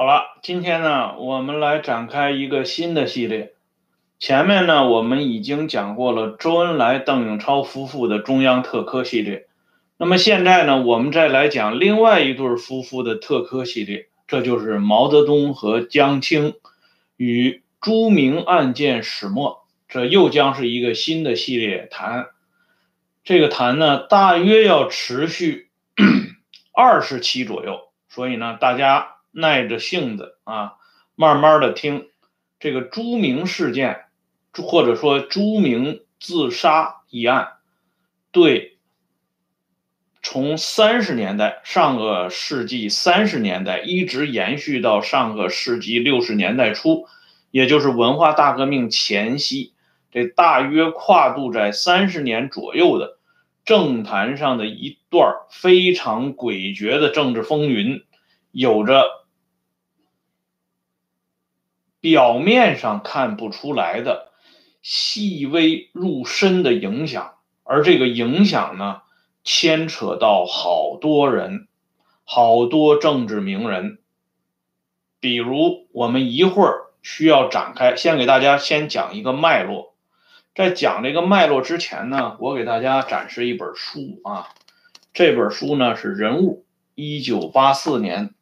好了，今天呢，我们来展开一个新的系列。前面呢，我们已经讲过了周恩来、邓颖超夫妇的中央特科系列。那么现在呢，我们再来讲另外一对夫妇的特科系列，这就是毛泽东和江青与朱铭案件始末。这又将是一个新的系列谈。这个谈呢，大约要持续20期左右，所以呢，大家耐着性子啊，慢慢的听。这个朱铭事件，或者说朱铭自杀一案，对从30年代上个世纪30年代一直延续到上个世纪60年代初，也就是文化大革命前夕，这大约跨度在30年左右的政坛上的一段非常诡谲的政治风云，有着表面上看不出来的细微入深的影响，而这个影响呢，牵扯到好多人，好多政治名人。比如我们一会儿需要展开，先给大家先讲一个脉络。在讲这个脉络之前呢，我给大家展示一本书啊，这本书呢是《人物》1984年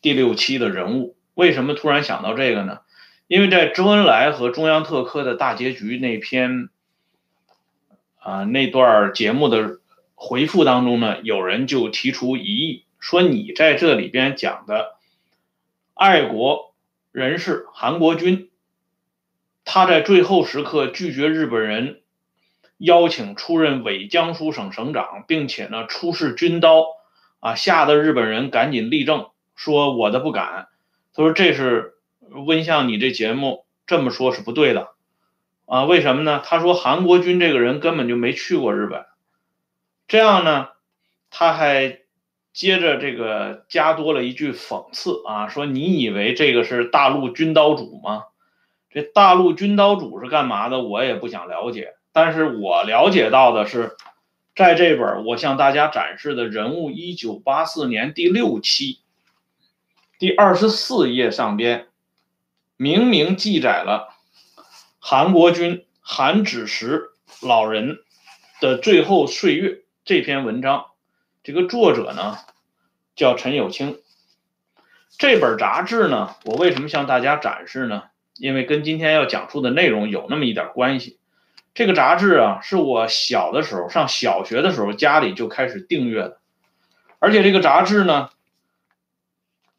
第6期的《人物》。为什么突然想到这个呢？因为在周恩来和中央特科的大结局那篇那段节目的回复当中呢，有人就提出疑议，说你在这里边讲的爱国人士韩国军，他在最后时刻拒绝日本人邀请出任伪江苏省省长，并且呢出示军刀啊，吓得日本人赶紧立正，说我的不敢。他说这是温向，你这节目这么说是不对的啊？为什么呢？他说韩国军这个人根本就没去过日本。这样呢，他还接着这个加多了一句讽刺啊，说你以为这个是大陆军刀主吗？这大陆军刀主是干嘛的我也不想了解，但是我了解到的是，在这本我向大家展示的《人物》1984年第6期第24页上边明明记载了韩国军韩芷实老人的最后岁月。这篇文章这个作者呢叫陈友清。这本杂志呢，我为什么向大家展示呢？因为跟今天要讲述的内容有那么一点关系。这个杂志啊，是我小的时候上小学的时候家里就开始订阅的。而且这个杂志呢，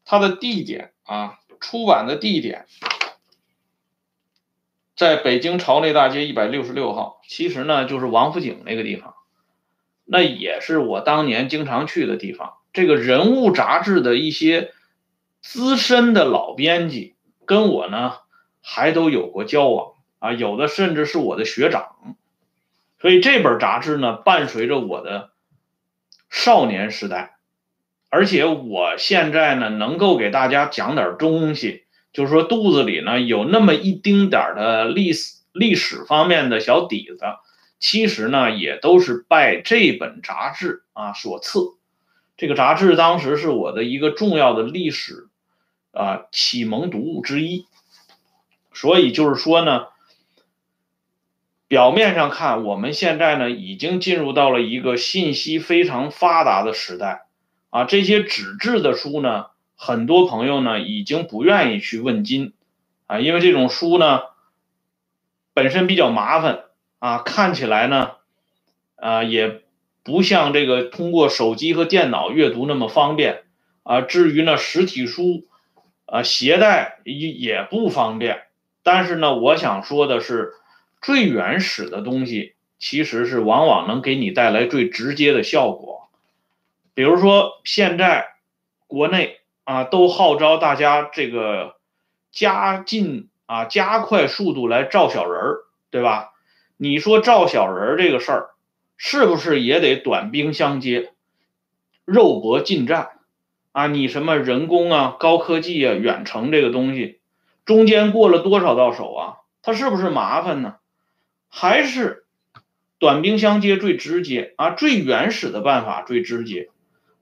它的地点啊，出版的地点在北京朝内大街166号，其实呢就是王府井那个地方，那也是我当年经常去的地方。这个《人物》杂志的一些资深的老编辑跟我呢还都有过交往啊，有的甚至是我的学长。所以这本杂志呢伴随着我的少年时代。而且我现在呢能够给大家讲点东西，就是说肚子里呢有那么一丁点的历史方面的小底子，其实呢也都是拜这本杂志啊所赐。这个杂志当时是我的一个重要的历史启蒙读物之一。所以就是说呢，表面上看我们现在呢已经进入到了一个信息非常发达的时代。啊，这些纸质的书呢，很多朋友呢已经不愿意去问津啊，因为这种书呢本身比较麻烦啊，看起来呢也不像这个通过手机和电脑阅读那么方便啊。至于呢实体书携带也不方便。但是呢，我想说的是，最原始的东西其实是往往能给你带来最直接的效果。比如说现在国内啊都号召大家这个加快速度来造小人儿，对吧？你说造小人儿这个事儿是不是也得短兵相接，肉搏近战啊？你什么人工啊，高科技啊，远程这个东西中间过了多少到手啊，它是不是麻烦呢？还是短兵相接最直接啊，最原始的办法最直接。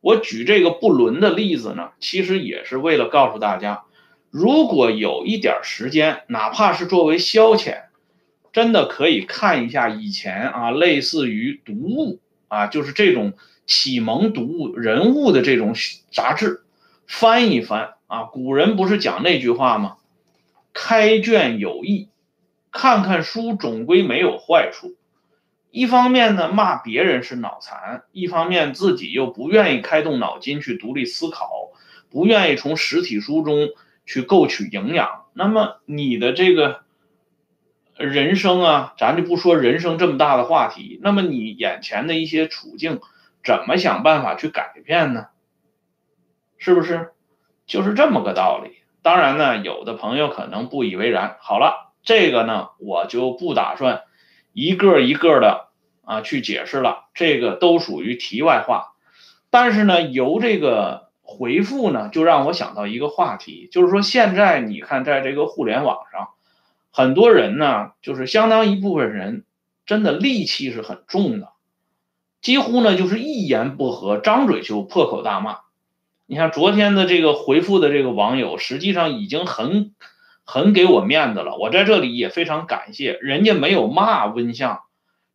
我举这个不伦的例子呢，其实也是为了告诉大家，如果有一点时间，哪怕是作为消遣，真的可以看一下以前啊，类似于读物啊，就是这种启蒙读物人物的这种杂志，翻一翻啊。古人不是讲那句话吗？开卷有益，看看书总归没有坏处。一方面呢骂别人是脑残，一方面自己又不愿意开动脑筋去独立思考，不愿意从实体书中去购取营养，那么你的这个人生啊，咱就不说人生这么大的话题，那么你眼前的一些处境怎么想办法去改变呢？是不是？就是这么个道理。当然呢，有的朋友可能不以为然。好了，这个呢我就不打算一个一个的啊去解释了，这个都属于题外话。但是呢，由这个回复呢，就让我想到一个话题，就是说现在你看在这个互联网上，很多人呢，就是相当一部分人真的戾气是很重的，几乎呢就是一言不合张嘴就破口大骂。你看昨天的这个回复的这个网友，实际上已经很给我面子了，我在这里也非常感谢人家，没有骂温相，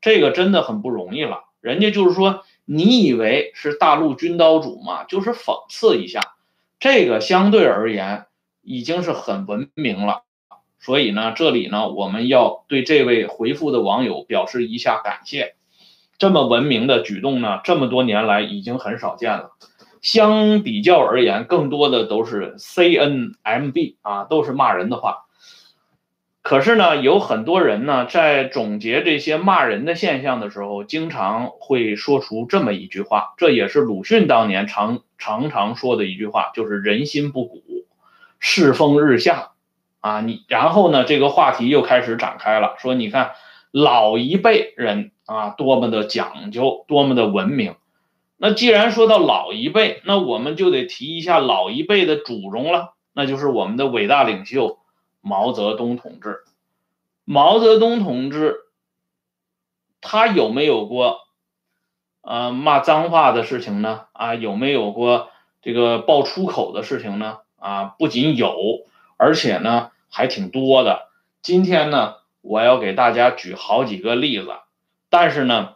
这个真的很不容易了。人家就是说你以为是大陆军刀主嘛，就是讽刺一下，这个相对而言已经是很文明了。所以呢，这里呢我们要对这位回复的网友表示一下感谢，这么文明的举动呢，这么多年来已经很少见了。相比较而言，更多的都是 CNMB 啊，都是骂人的话。可是呢，有很多人呢在总结这些骂人的现象的时候，经常会说出这么一句话，这也是鲁迅当年常说的一句话，就是人心不古，世风日下啊。然后呢，这个话题又开始展开了，说你看老一辈人啊多么的讲究，多么的文明。那既然说到老一辈，那我们就得提一下老一辈的祖宗了，那就是我们的伟大领袖毛泽东同志。毛泽东同志他有没有过骂脏话的事情呢？啊，有没有过这个爆粗口的事情呢？啊，不仅有，而且呢还挺多的。今天呢我要给大家举好几个例子，但是呢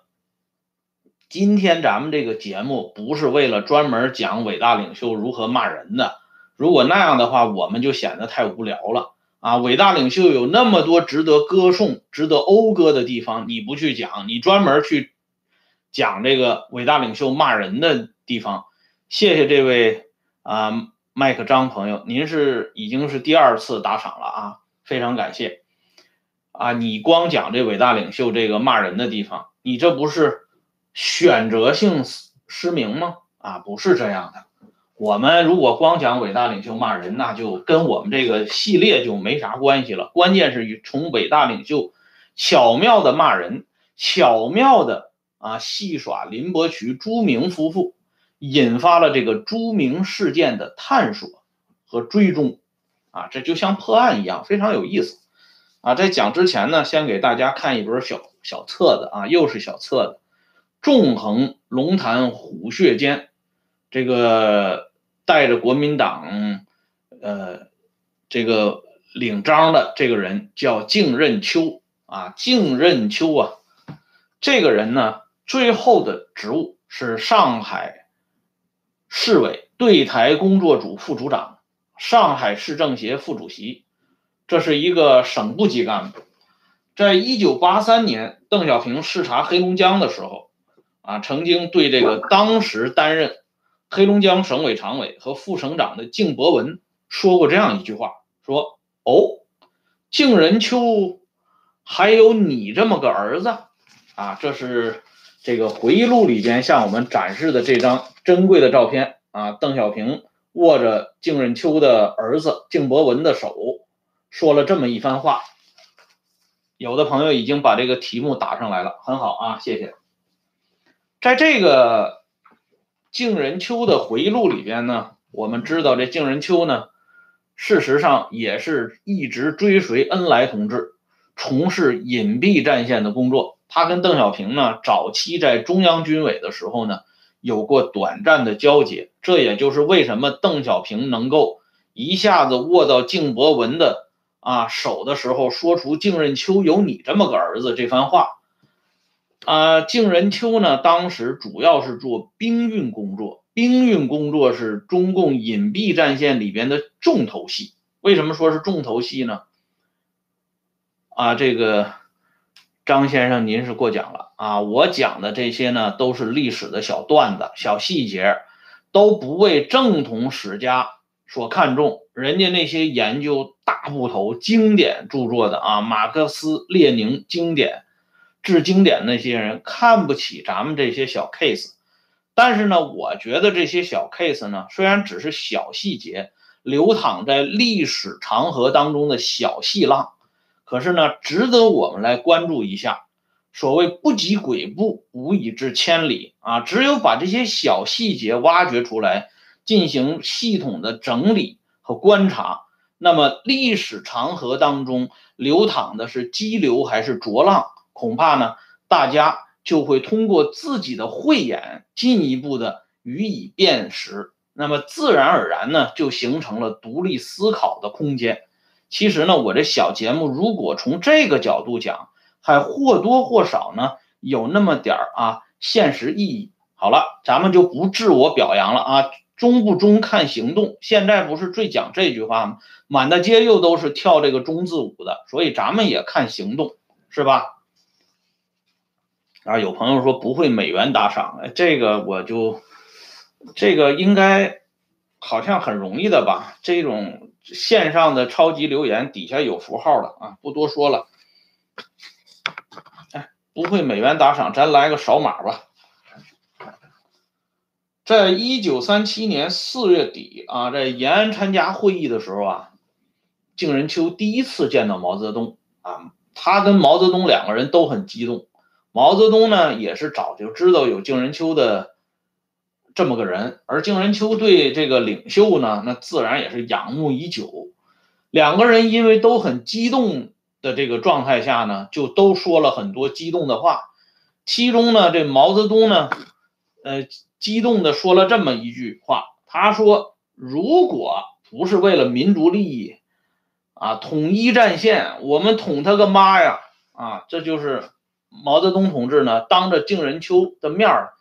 今天咱们这个节目不是为了专门讲伟大领袖如何骂人的，如果那样的话我们就显得太无聊了啊！伟大领袖有那么多值得歌颂、值得讴歌的地方，你不去讲，你专门去讲这个伟大领袖骂人的地方。谢谢这位麦克张朋友，您是已经是第二次打赏了啊，非常感谢啊！你光讲这伟大领袖这个骂人的地方，你这不是选择性失明吗？啊，不是这样的。我们如果光讲伟大领袖骂人，那就跟我们这个系列就没啥关系了。关键是从伟大领袖巧妙的骂人，巧妙的啊戏耍林伯渠、朱铭夫妇，引发了这个朱铭事件的探索和追踪啊，这就像破案一样，非常有意思啊。在讲之前呢，先给大家看一本小册子啊，又是小册子。纵横龙潭虎穴间，这个带着国民党这个领章的这个人叫敬任丘啊，敬任丘啊，这个人呢最后的职务是上海市委对台工作组副组长，上海市政协副主席，这是一个省部级干部。在1983年邓小平视察黑龙江的时候啊，曾经对这个当时担任黑龙江省委常委和副省长的敬博文说过这样一句话，说敬任丘还有你这么个儿子啊。这是这个回忆录里边向我们展示的这张珍贵的照片啊，邓小平握着敬任丘的儿子敬博文的手，说了这么一番话。有的朋友已经把这个题目打上来了，很好啊，谢谢。在这个敬任丘的回忆录里边呢，我们知道这敬任丘呢事实上也是一直追随恩来同志从事隐蔽战线的工作。他跟邓小平呢早期在中央军委的时候呢有过短暂的交接。这也就是为什么邓小平能够一下子握到敬博文的手的时候说出“敬任丘有你这么个儿子”这番话。敬任丘呢，当时主要是做兵运工作，兵运工作是中共隐蔽战线里边的重头戏。为什么说是重头戏呢？这个张先生您是过奖了我讲的这些呢都是历史的小段子、小细节，都不为正统史家所看重。人家那些研究大部头经典著作的马克思列宁经典致经典，那些人看不起咱们这些小 case。 但是呢，我觉得这些小 case 呢，虽然只是小细节，流淌在历史长河当中的小细浪，可是呢值得我们来关注一下。所谓不及跬步，无以至千里只有把这些小细节挖掘出来，进行系统的整理和观察，那么历史长河当中流淌的是激流还是浊浪，恐怕呢大家就会通过自己的慧眼进一步的予以辨识，那么自然而然呢就形成了独立思考的空间。其实呢，我这小节目如果从这个角度讲，还或多或少呢有那么点现实意义。好了，咱们就不自我表扬了中不中看行动，现在不是最讲这句话吗？满大街又都是跳这个中字舞的，所以咱们也看行动，是吧？有朋友说不会美元打赏，这个我就这个应该好像很容易的吧，这种线上的超级留言底下有符号的不多说了。不会美元打赏，咱来个扫码吧。在1937年4月底在延安参加会议的时候敬任丘第一次见到毛泽东他跟毛泽东两个人都很激动。毛泽东呢也是早就知道有敬任丘的这么个人，而敬任丘对这个领袖呢，那自然也是仰慕已久。两个人因为都很激动的这个状态下呢，就都说了很多激动的话。其中呢，这毛泽东呢，激动的说了这么一句话，他说：“如果不是为了民族利益统一战线，我们统他个妈呀！”这就是毛泽东同志呢，当着敬任丘的面儿。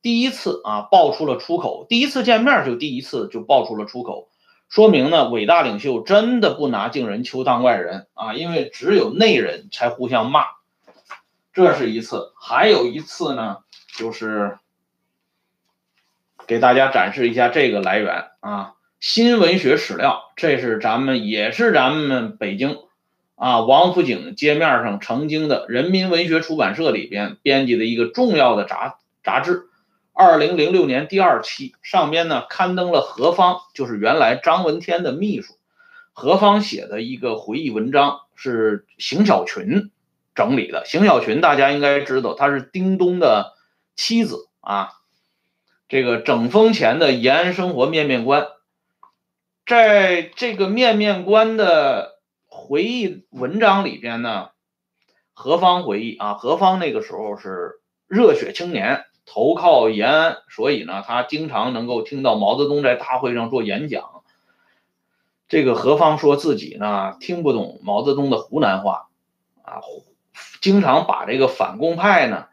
第一次爆出了出口，第一次见面就第一次就爆出了出口，说明呢伟大领袖真的不拿敬任丘当外人因为只有内人才互相骂。这是一次。还有一次呢，就是给大家展示一下这个来源新文学史料，这是咱们北京王府井街面上曾经的人民文学出版社里边编辑的一个重要的杂志。2006年第二期上边呢刊登了何方，就是原来张闻天的秘书何方写的一个回忆文章，是邢小群整理的。邢小群大家应该知道，她是丁东的妻子这个整风前的延安生活面面观。在这个面面观的回忆文章里边呢，何方回忆何方那个时候是热血青年，投靠延安，所以呢他经常能够听到毛泽东在大会上做演讲。这个何方说自己呢听不懂毛泽东的湖南话经常把这个反共派呢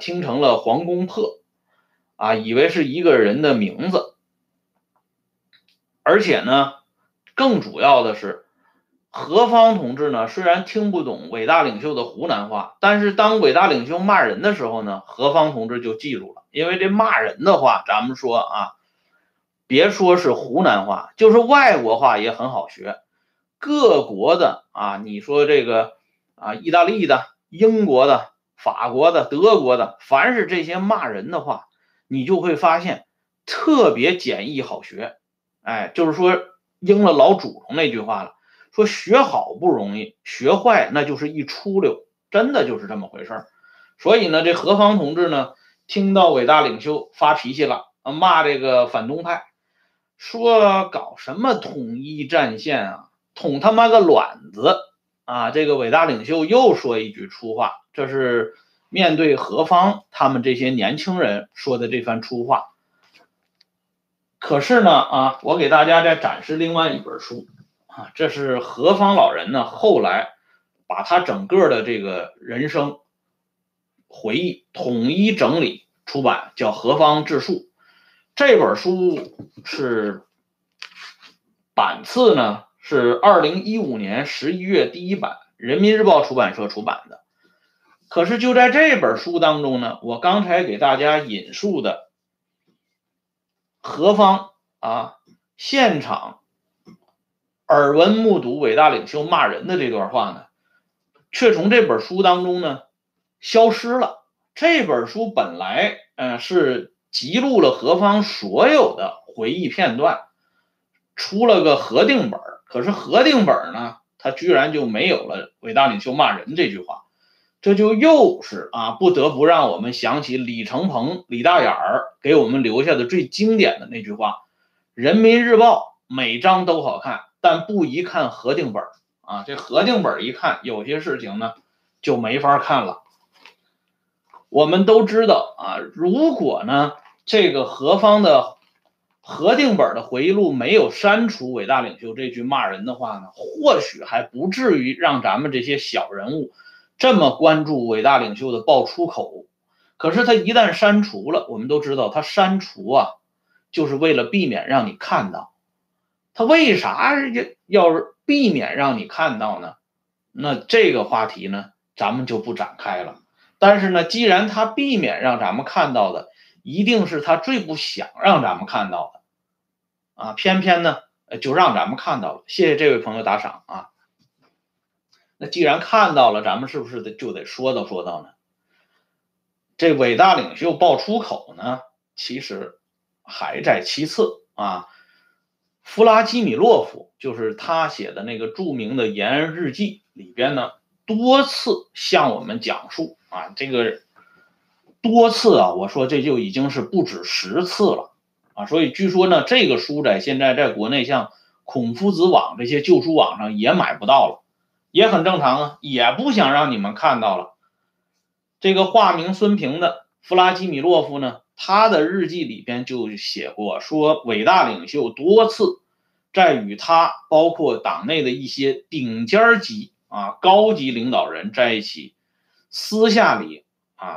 听成了黄公破以为是一个人的名字。而且呢更主要的是，何方同志呢虽然听不懂伟大领袖的湖南话，但是当伟大领袖骂人的时候呢，何方同志就记住了。因为这骂人的话，咱们说别说是湖南话，就是外国话也很好学。各国的你说这个意大利的、英国的、法国的、德国的，凡是这些骂人的话，你就会发现特别简易好学。就是说应了老祖宗那句话了，说学好不容易，学坏那就是一出溜，真的就是这么回事儿。所以呢，这何方同志呢，听到伟大领袖发脾气了，骂这个反动派，说搞什么统一战线统他妈个卵子这个伟大领袖又说一句粗话，这是面对何方他们这些年轻人说的这番粗话。可是呢我给大家再展示另外一本书这是何方老人呢后来把他整个的这个人生回忆统一整理出版，叫《何方智述》。这本书是版次呢是2015年11月第一版，人民日报出版社出版的。可是就在这本书当中呢，我刚才给大家引述的何方现场耳闻目睹伟大领袖骂人的这段话呢，却从这本书当中呢消失了。这本书本来是记录了何方所有的回忆片段，出了个核定本，可是核定本呢它居然就没有了伟大领袖骂人这句话。这就又是不得不让我们想起李承鹏李大眼儿给我们留下的最经典的那句话，人民日报每章都好看，但不宜看核定本这核定本一看有些事情呢就没法看了。我们都知道如果呢这个何方的核定本的回忆录没有删除伟大领袖这句骂人的话呢，或许还不至于让咱们这些小人物这么关注伟大领袖的爆粗口。可是他一旦删除了，我们都知道他删除就是为了避免让你看到。他为啥要避免让你看到呢？那这个话题呢咱们就不展开了。但是呢，既然他避免让咱们看到的，一定是他最不想让咱们看到的，偏偏呢就让咱们看到了。谢谢这位朋友打赏那既然看到了，咱们是不是就得说到呢？这伟大领袖爆粗口呢，其实还在其次弗拉基米洛夫就是他写的那个著名的《延安日记》里边呢，多次向我们讲述这个多次我说这就已经是不止10次了所以据说呢这个书在现在在国内像孔夫子网这些旧书网上也买不到了，也很正常也不想让你们看到了。这个化名孙平的弗拉基米洛夫呢，他的日记里边就写过，说伟大领袖多次在与他包括党内的一些顶尖级高级领导人在一起私下里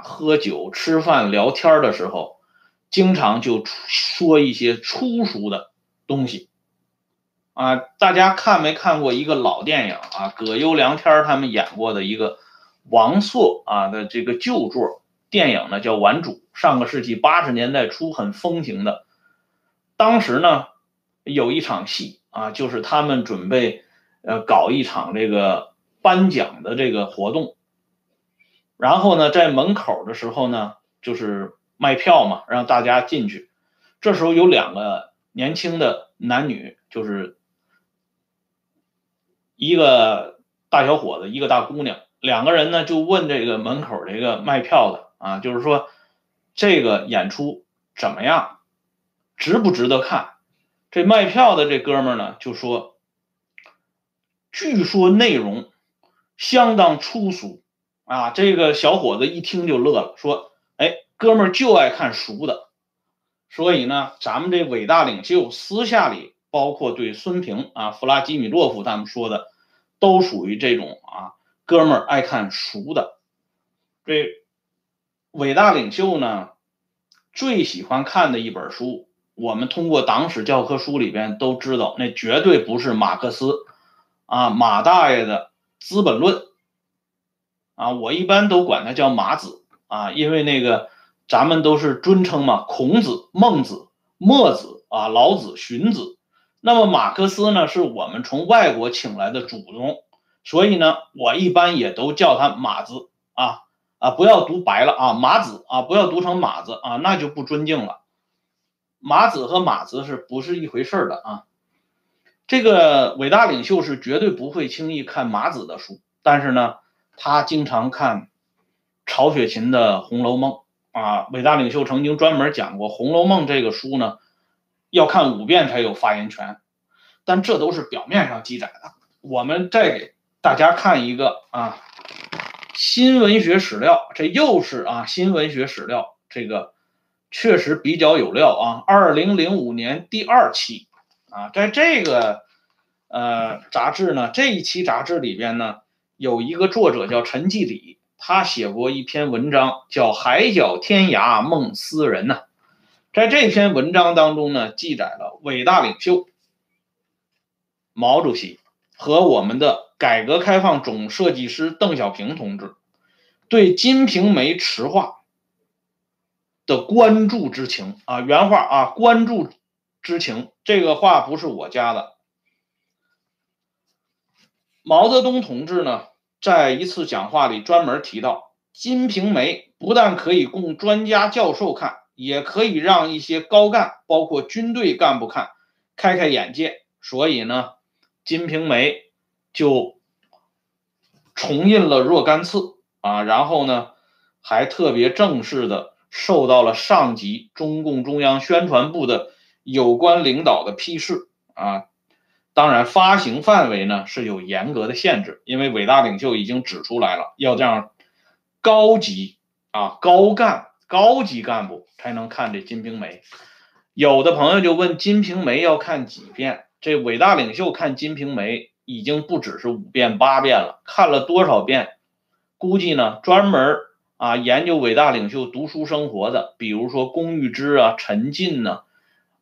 喝酒吃饭聊天的时候，经常就说一些粗俗的东西大家看没看过一个老电影葛优梁天他们演过的一个王朔的这个旧作电影呢，叫《顽主》，上个世纪80年代初很风行的。当时呢有一场戏就是他们准备搞一场这个颁奖的这个活动，然后呢在门口的时候呢就是卖票嘛，让大家进去。这时候有2个年轻的男女，就是一个大小伙子一个大姑娘，2个人呢就问这个门口这个卖票的就是说这个演出怎么样，值不值得看。这卖票的这哥们儿呢就说，据说内容相当粗俗这个小伙子一听就乐了，说哥们儿就爱看熟的。所以呢咱们这伟大领袖私下里包括对孙平弗拉基米洛夫他们说的都属于这种哥们儿爱看熟的。这伟大领袖呢最喜欢看的一本书，我们通过党史教科书里边都知道，那绝对不是马克思马大爷的《资本论》我一般都管他叫马子因为那个咱们都是尊称嘛，孔子、孟子、墨子老子、荀子。那么马克思呢是我们从外国请来的祖宗，所以呢我一般也都叫他马子不要读白了马子不要读成马子那就不尊敬了。马子和马子是不是一回事的这个伟大领袖是绝对不会轻易看马子的书，但是呢他经常看曹雪芹的《红楼梦》伟大领袖曾经专门讲过，《红楼梦》这个书呢要看5遍才有发言权，但这都是表面上记载的。我们再给大家看一个新文学史料，这又是啊，新文学史料这个确实比较有料啊。2005年第二期啊，在这个杂志呢，这一期杂志里边呢，有一个作者叫陈继礼，他写过一篇文章叫《海角天涯梦思人》呢。在这篇文章当中呢，记载了伟大领袖毛主席和我们的改革开放总设计师邓小平同志对《金瓶梅》词话的关注之情啊，原话啊，关注之情，这个话不是我加的。毛泽东同志呢，在一次讲话里专门提到，《金瓶梅》不但可以供专家教授看，也可以让一些高干，包括军队干部看，开开眼界。所以呢，《金瓶梅》就重印了若干次啊，然后呢，还特别正式的受到了上级中共中央宣传部的有关领导的批示啊。当然发行范围呢是有严格的限制，因为伟大领袖已经指出来了，要让高级啊高干高级干部才能看这《金瓶梅》。有的朋友就问，《金瓶梅》要看几遍？这伟大领袖看《金瓶梅》已经不只是5遍8遍了，看了多少遍？估计呢，专门啊研究伟大领袖读书生活的，比如说龚玉之啊、陈进呢、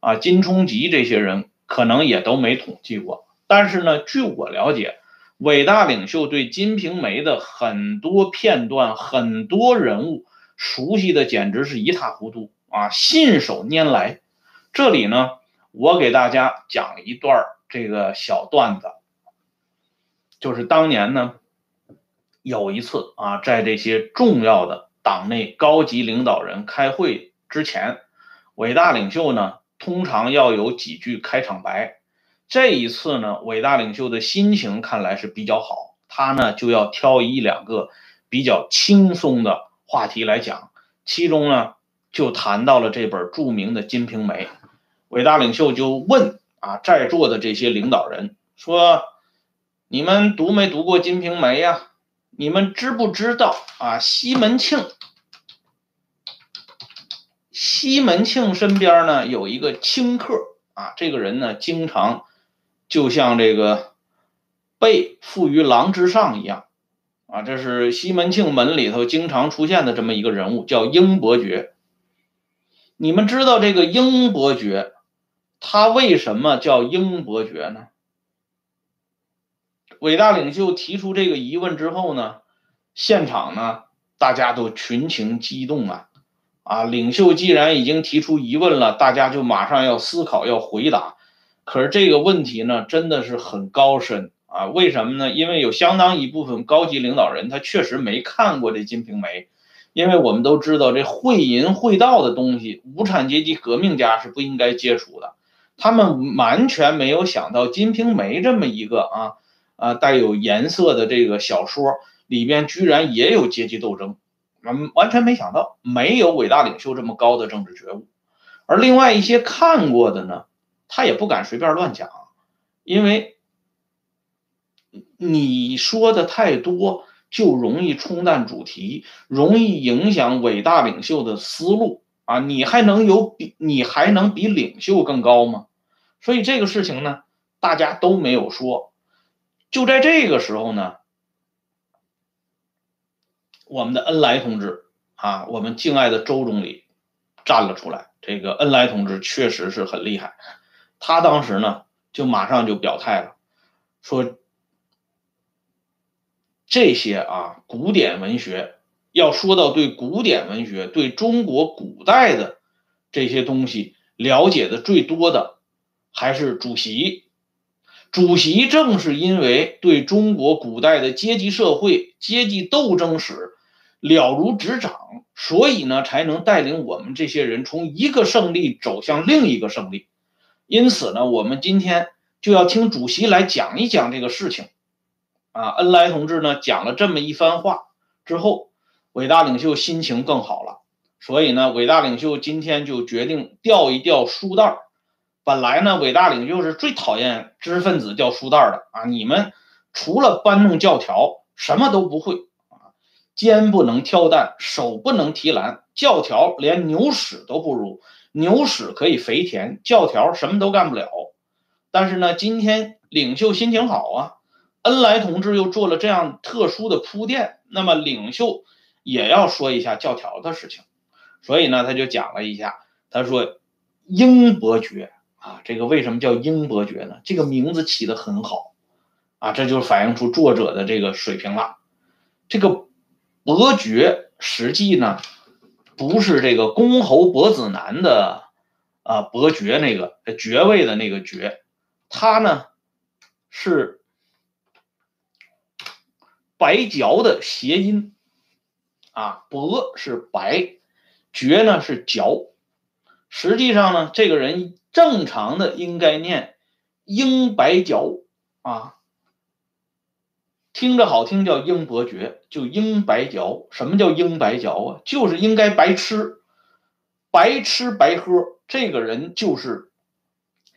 啊金冲吉这些人，可能也都没统计过。但是呢，据我了解，伟大领袖对《金瓶梅》的很多片段、很多人物熟悉的简直是一塌糊涂啊，信手拈来。这里呢，我给大家讲一段这个小段子，就是当年呢，有一次啊，在这些重要的党内高级领导人开会之前，伟大领袖呢通常要有几句开场白。这一次呢，伟大领袖的心情看来是比较好，他呢就要挑一两个比较轻松的话题来讲，其中呢就谈到了这本著名的《金瓶梅》。伟大领袖就问啊在座的这些领导人说，你们读没读过《金瓶梅》呀？你们知不知道啊西门庆身边呢有一个清客啊，这个人呢经常就像这个被赋于廊之上一样啊，这是西门庆门里头经常出现的这么一个人物，叫英伯爵。你们知道这个英伯爵他为什么叫英伯爵呢？伟大领袖提出这个疑问之后呢，现场呢大家都群情激动啊。啊，领袖既然已经提出疑问了，大家就马上要思考要回答。可是这个问题呢真的是很高深啊，为什么呢？因为有相当一部分高级领导人他确实没看过这《金瓶梅》，因为我们都知道这会淫会道的东西无产阶级革命家是不应该接触的，他们完全没有想到《金瓶梅》这么一个带有颜色的这个小说里边居然也有阶级斗争，完全没想到，没有伟大领袖这么高的政治觉悟。而另外一些看过的呢，他也不敢随便乱讲，因为你说的太多就容易冲淡主题，容易影响伟大领袖的思路啊！你还能比领袖更高吗？所以这个事情呢，大家都没有说。就在这个时候呢，我们的恩来同志啊，我们敬爱的周总理站了出来。这个恩来同志确实是很厉害，他当时呢就马上就表态了，说这些啊古典文学要说到对古典文学对中国古代的这些东西了解的最多的还是主席正是因为对中国古代的阶级社会阶级斗争史了如指掌，所以呢才能带领我们这些人从一个胜利走向另一个胜利。因此呢，我们今天就要听主席来讲一讲这个事情啊。恩来同志呢讲了这么一番话之后，伟大领袖心情更好了，所以呢伟大领袖今天就决定调一调书袋。本来呢，伟大领袖是最讨厌知识分子掉书袋的啊！你们除了搬弄教条，什么都不会啊！肩不能挑担，手不能提篮，教条连牛屎都不如。牛屎可以肥田，教条什么都干不了。但是呢，今天领袖心情好啊，恩来同志又做了这样特殊的铺垫，那么领袖也要说一下教条的事情。所以呢，他就讲了一下，他说英伯爵啊，这个为什么叫英伯爵呢？这个名字起得很好啊，这就反映出作者的这个水平了。这个伯爵实际呢不是这个公侯伯子男的啊伯爵那个爵位的那个爵，他呢是白嚼的谐音啊，伯是白，爵呢是嚼。实际上呢，这个人正常的应该念英白嚼啊，听着好听叫英伯爵，就英白嚼。什么叫英白嚼啊？就是应该白吃，白吃白喝。这个人就是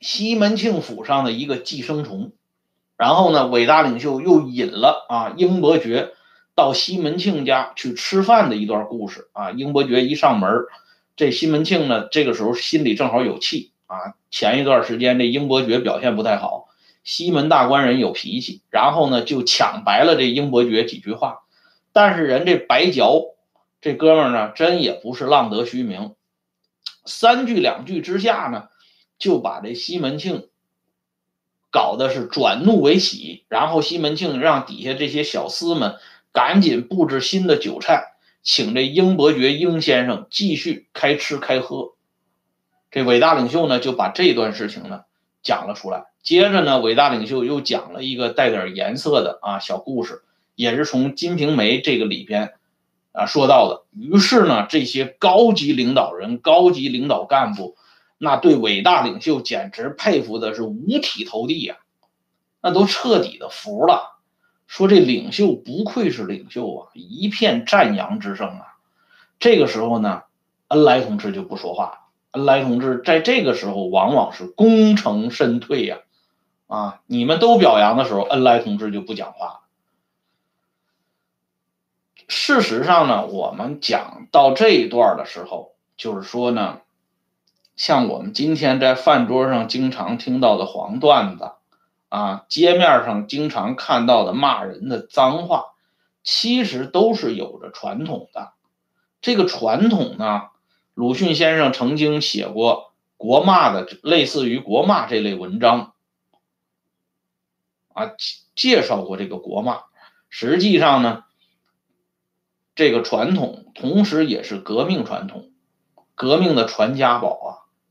西门庆府上的一个寄生虫。然后呢，伟大领袖又引了啊英伯爵到西门庆家去吃饭的一段故事啊。英伯爵一上门，这西门庆呢这个时候心里正好有气啊。前一段时间这英伯爵表现不太好，西门大官人有脾气，然后呢就抢白了这英伯爵几句话。但是人这白嚼这哥们儿呢真也不是浪得虚名，三句两句之下呢就把这西门庆搞的是转怒为喜。然后西门庆让底下这些小厮们赶紧布置新的酒菜，请这英伯爵英先生继续开吃开喝。这伟大领袖呢就把这段事情呢讲了出来。接着呢，伟大领袖又讲了一个带点颜色的啊小故事，也是从《金瓶梅》这个里边啊说到的。于是呢，这些高级领导人、高级领导干部，那对伟大领袖简直佩服的是五体投地啊，那都彻底的服了，说这领袖不愧是领袖啊，一片赞扬之声啊。这个时候呢，恩来同志就不说话了。恩来同志在这个时候往往是功成身退呀，啊，你们都表扬的时候，恩来同志就不讲话了。事实上呢，我们讲到这一段的时候，就是说呢，像我们今天在饭桌上经常听到的黄段子啊，街面上经常看到的骂人的脏话，其实都是有着传统的。这个传统呢，鲁迅先生曾经写过国骂的类似于国骂这类文章啊，介绍过这个国骂。实际上呢，这个传统同时也是革命传统，革命的传家宝啊，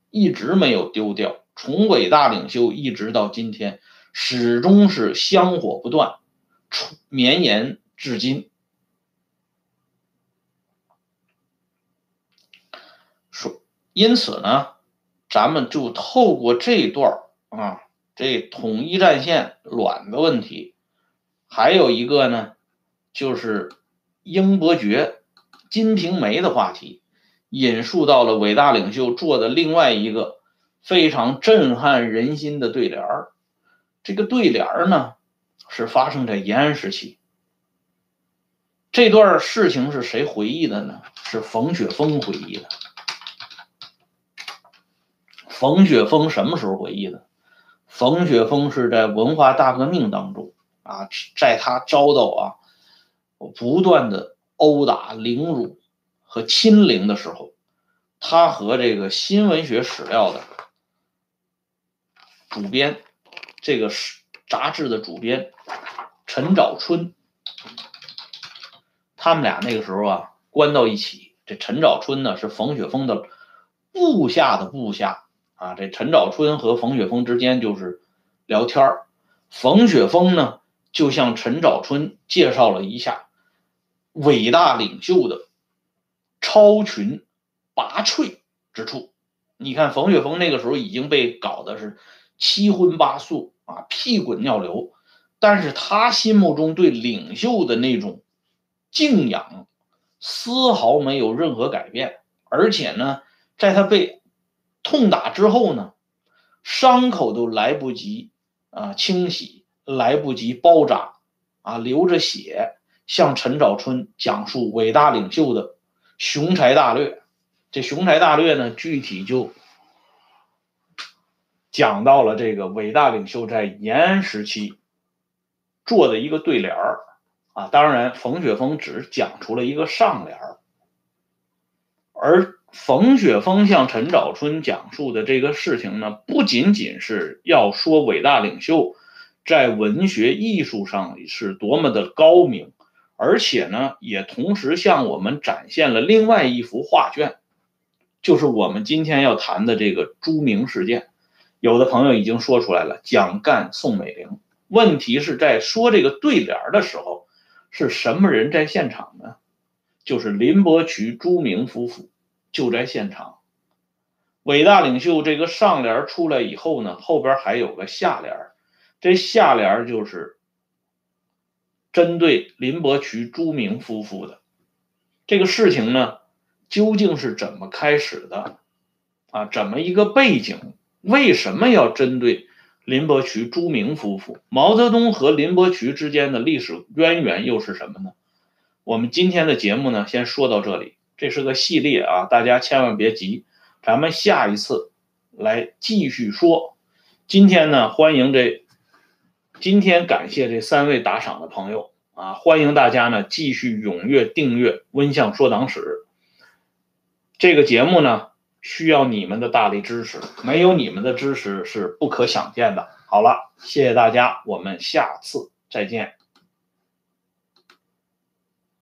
一直没有丢掉，从伟大领袖一直到今天，始终是香火不断，绵延至今。因此呢，咱们就透过这一段啊，这统一战线卵的问题，还有一个呢，就是英伯爵金瓶梅的话题，引述到了伟大领袖做的另外一个非常震撼人心的对联。这个对联呢，是发生在延安时期。这段事情是谁回忆的呢？是冯雪峰回忆的。冯雪峰什么时候回忆的？冯雪峰是在文化大革命当中啊，在他遭到啊不断的殴打、凌辱和亲凌的时候，他和这个新文学史料的主编，这个杂志的主编陈找春，他们俩那个时候啊关到一起。这陈找春呢是冯雪峰的部下的部下。啊，这陈找春和冯雪峰之间就是聊天儿，冯雪峰呢就向陈找春介绍了一下伟大领袖的超群拔萃之处。你看冯雪峰那个时候已经被搞得是七荤八素啊，屁滚尿流，但是他心目中对领袖的那种敬仰丝毫没有任何改变，而且呢，在他被痛打之后呢，伤口都来不及啊清洗，来不及包扎啊，流着血，向陈找春讲述伟大领袖的雄才大略。这雄才大略呢，具体就讲到了这个伟大领袖在延安时期做的一个对联儿啊。当然冯雪峰只讲出了一个上联儿，而冯雪峰向陈找春讲述的这个事情呢，不仅仅是要说伟大领袖在文学艺术上是多么的高明，而且呢也同时向我们展现了另外一幅画卷，就是我们今天要谈的这个朱明事件。有的朋友已经说出来了，蒋干、宋美龄。问题是在说这个对联的时候，是什么人在现场呢？就是林伯渠、朱明夫妇就在现场。伟大领袖这个上联出来以后呢，后边还有个下联，这下联就是针对林伯渠、朱明夫妇的。这个事情呢究竟是怎么开始的啊？怎么一个背景？为什么要针对林伯渠、朱明夫妇？毛泽东和林伯渠之间的历史渊源又是什么呢？我们今天的节目呢先说到这里，这是个系列啊，大家千万别急，咱们下一次来继续说。今天呢，感谢这三位打赏的朋友啊，欢迎大家呢继续踊跃订阅《温相说党史》这个节目呢，需要你们的大力支持，没有你们的支持是不可想见的。好了，谢谢大家，我们下次再见。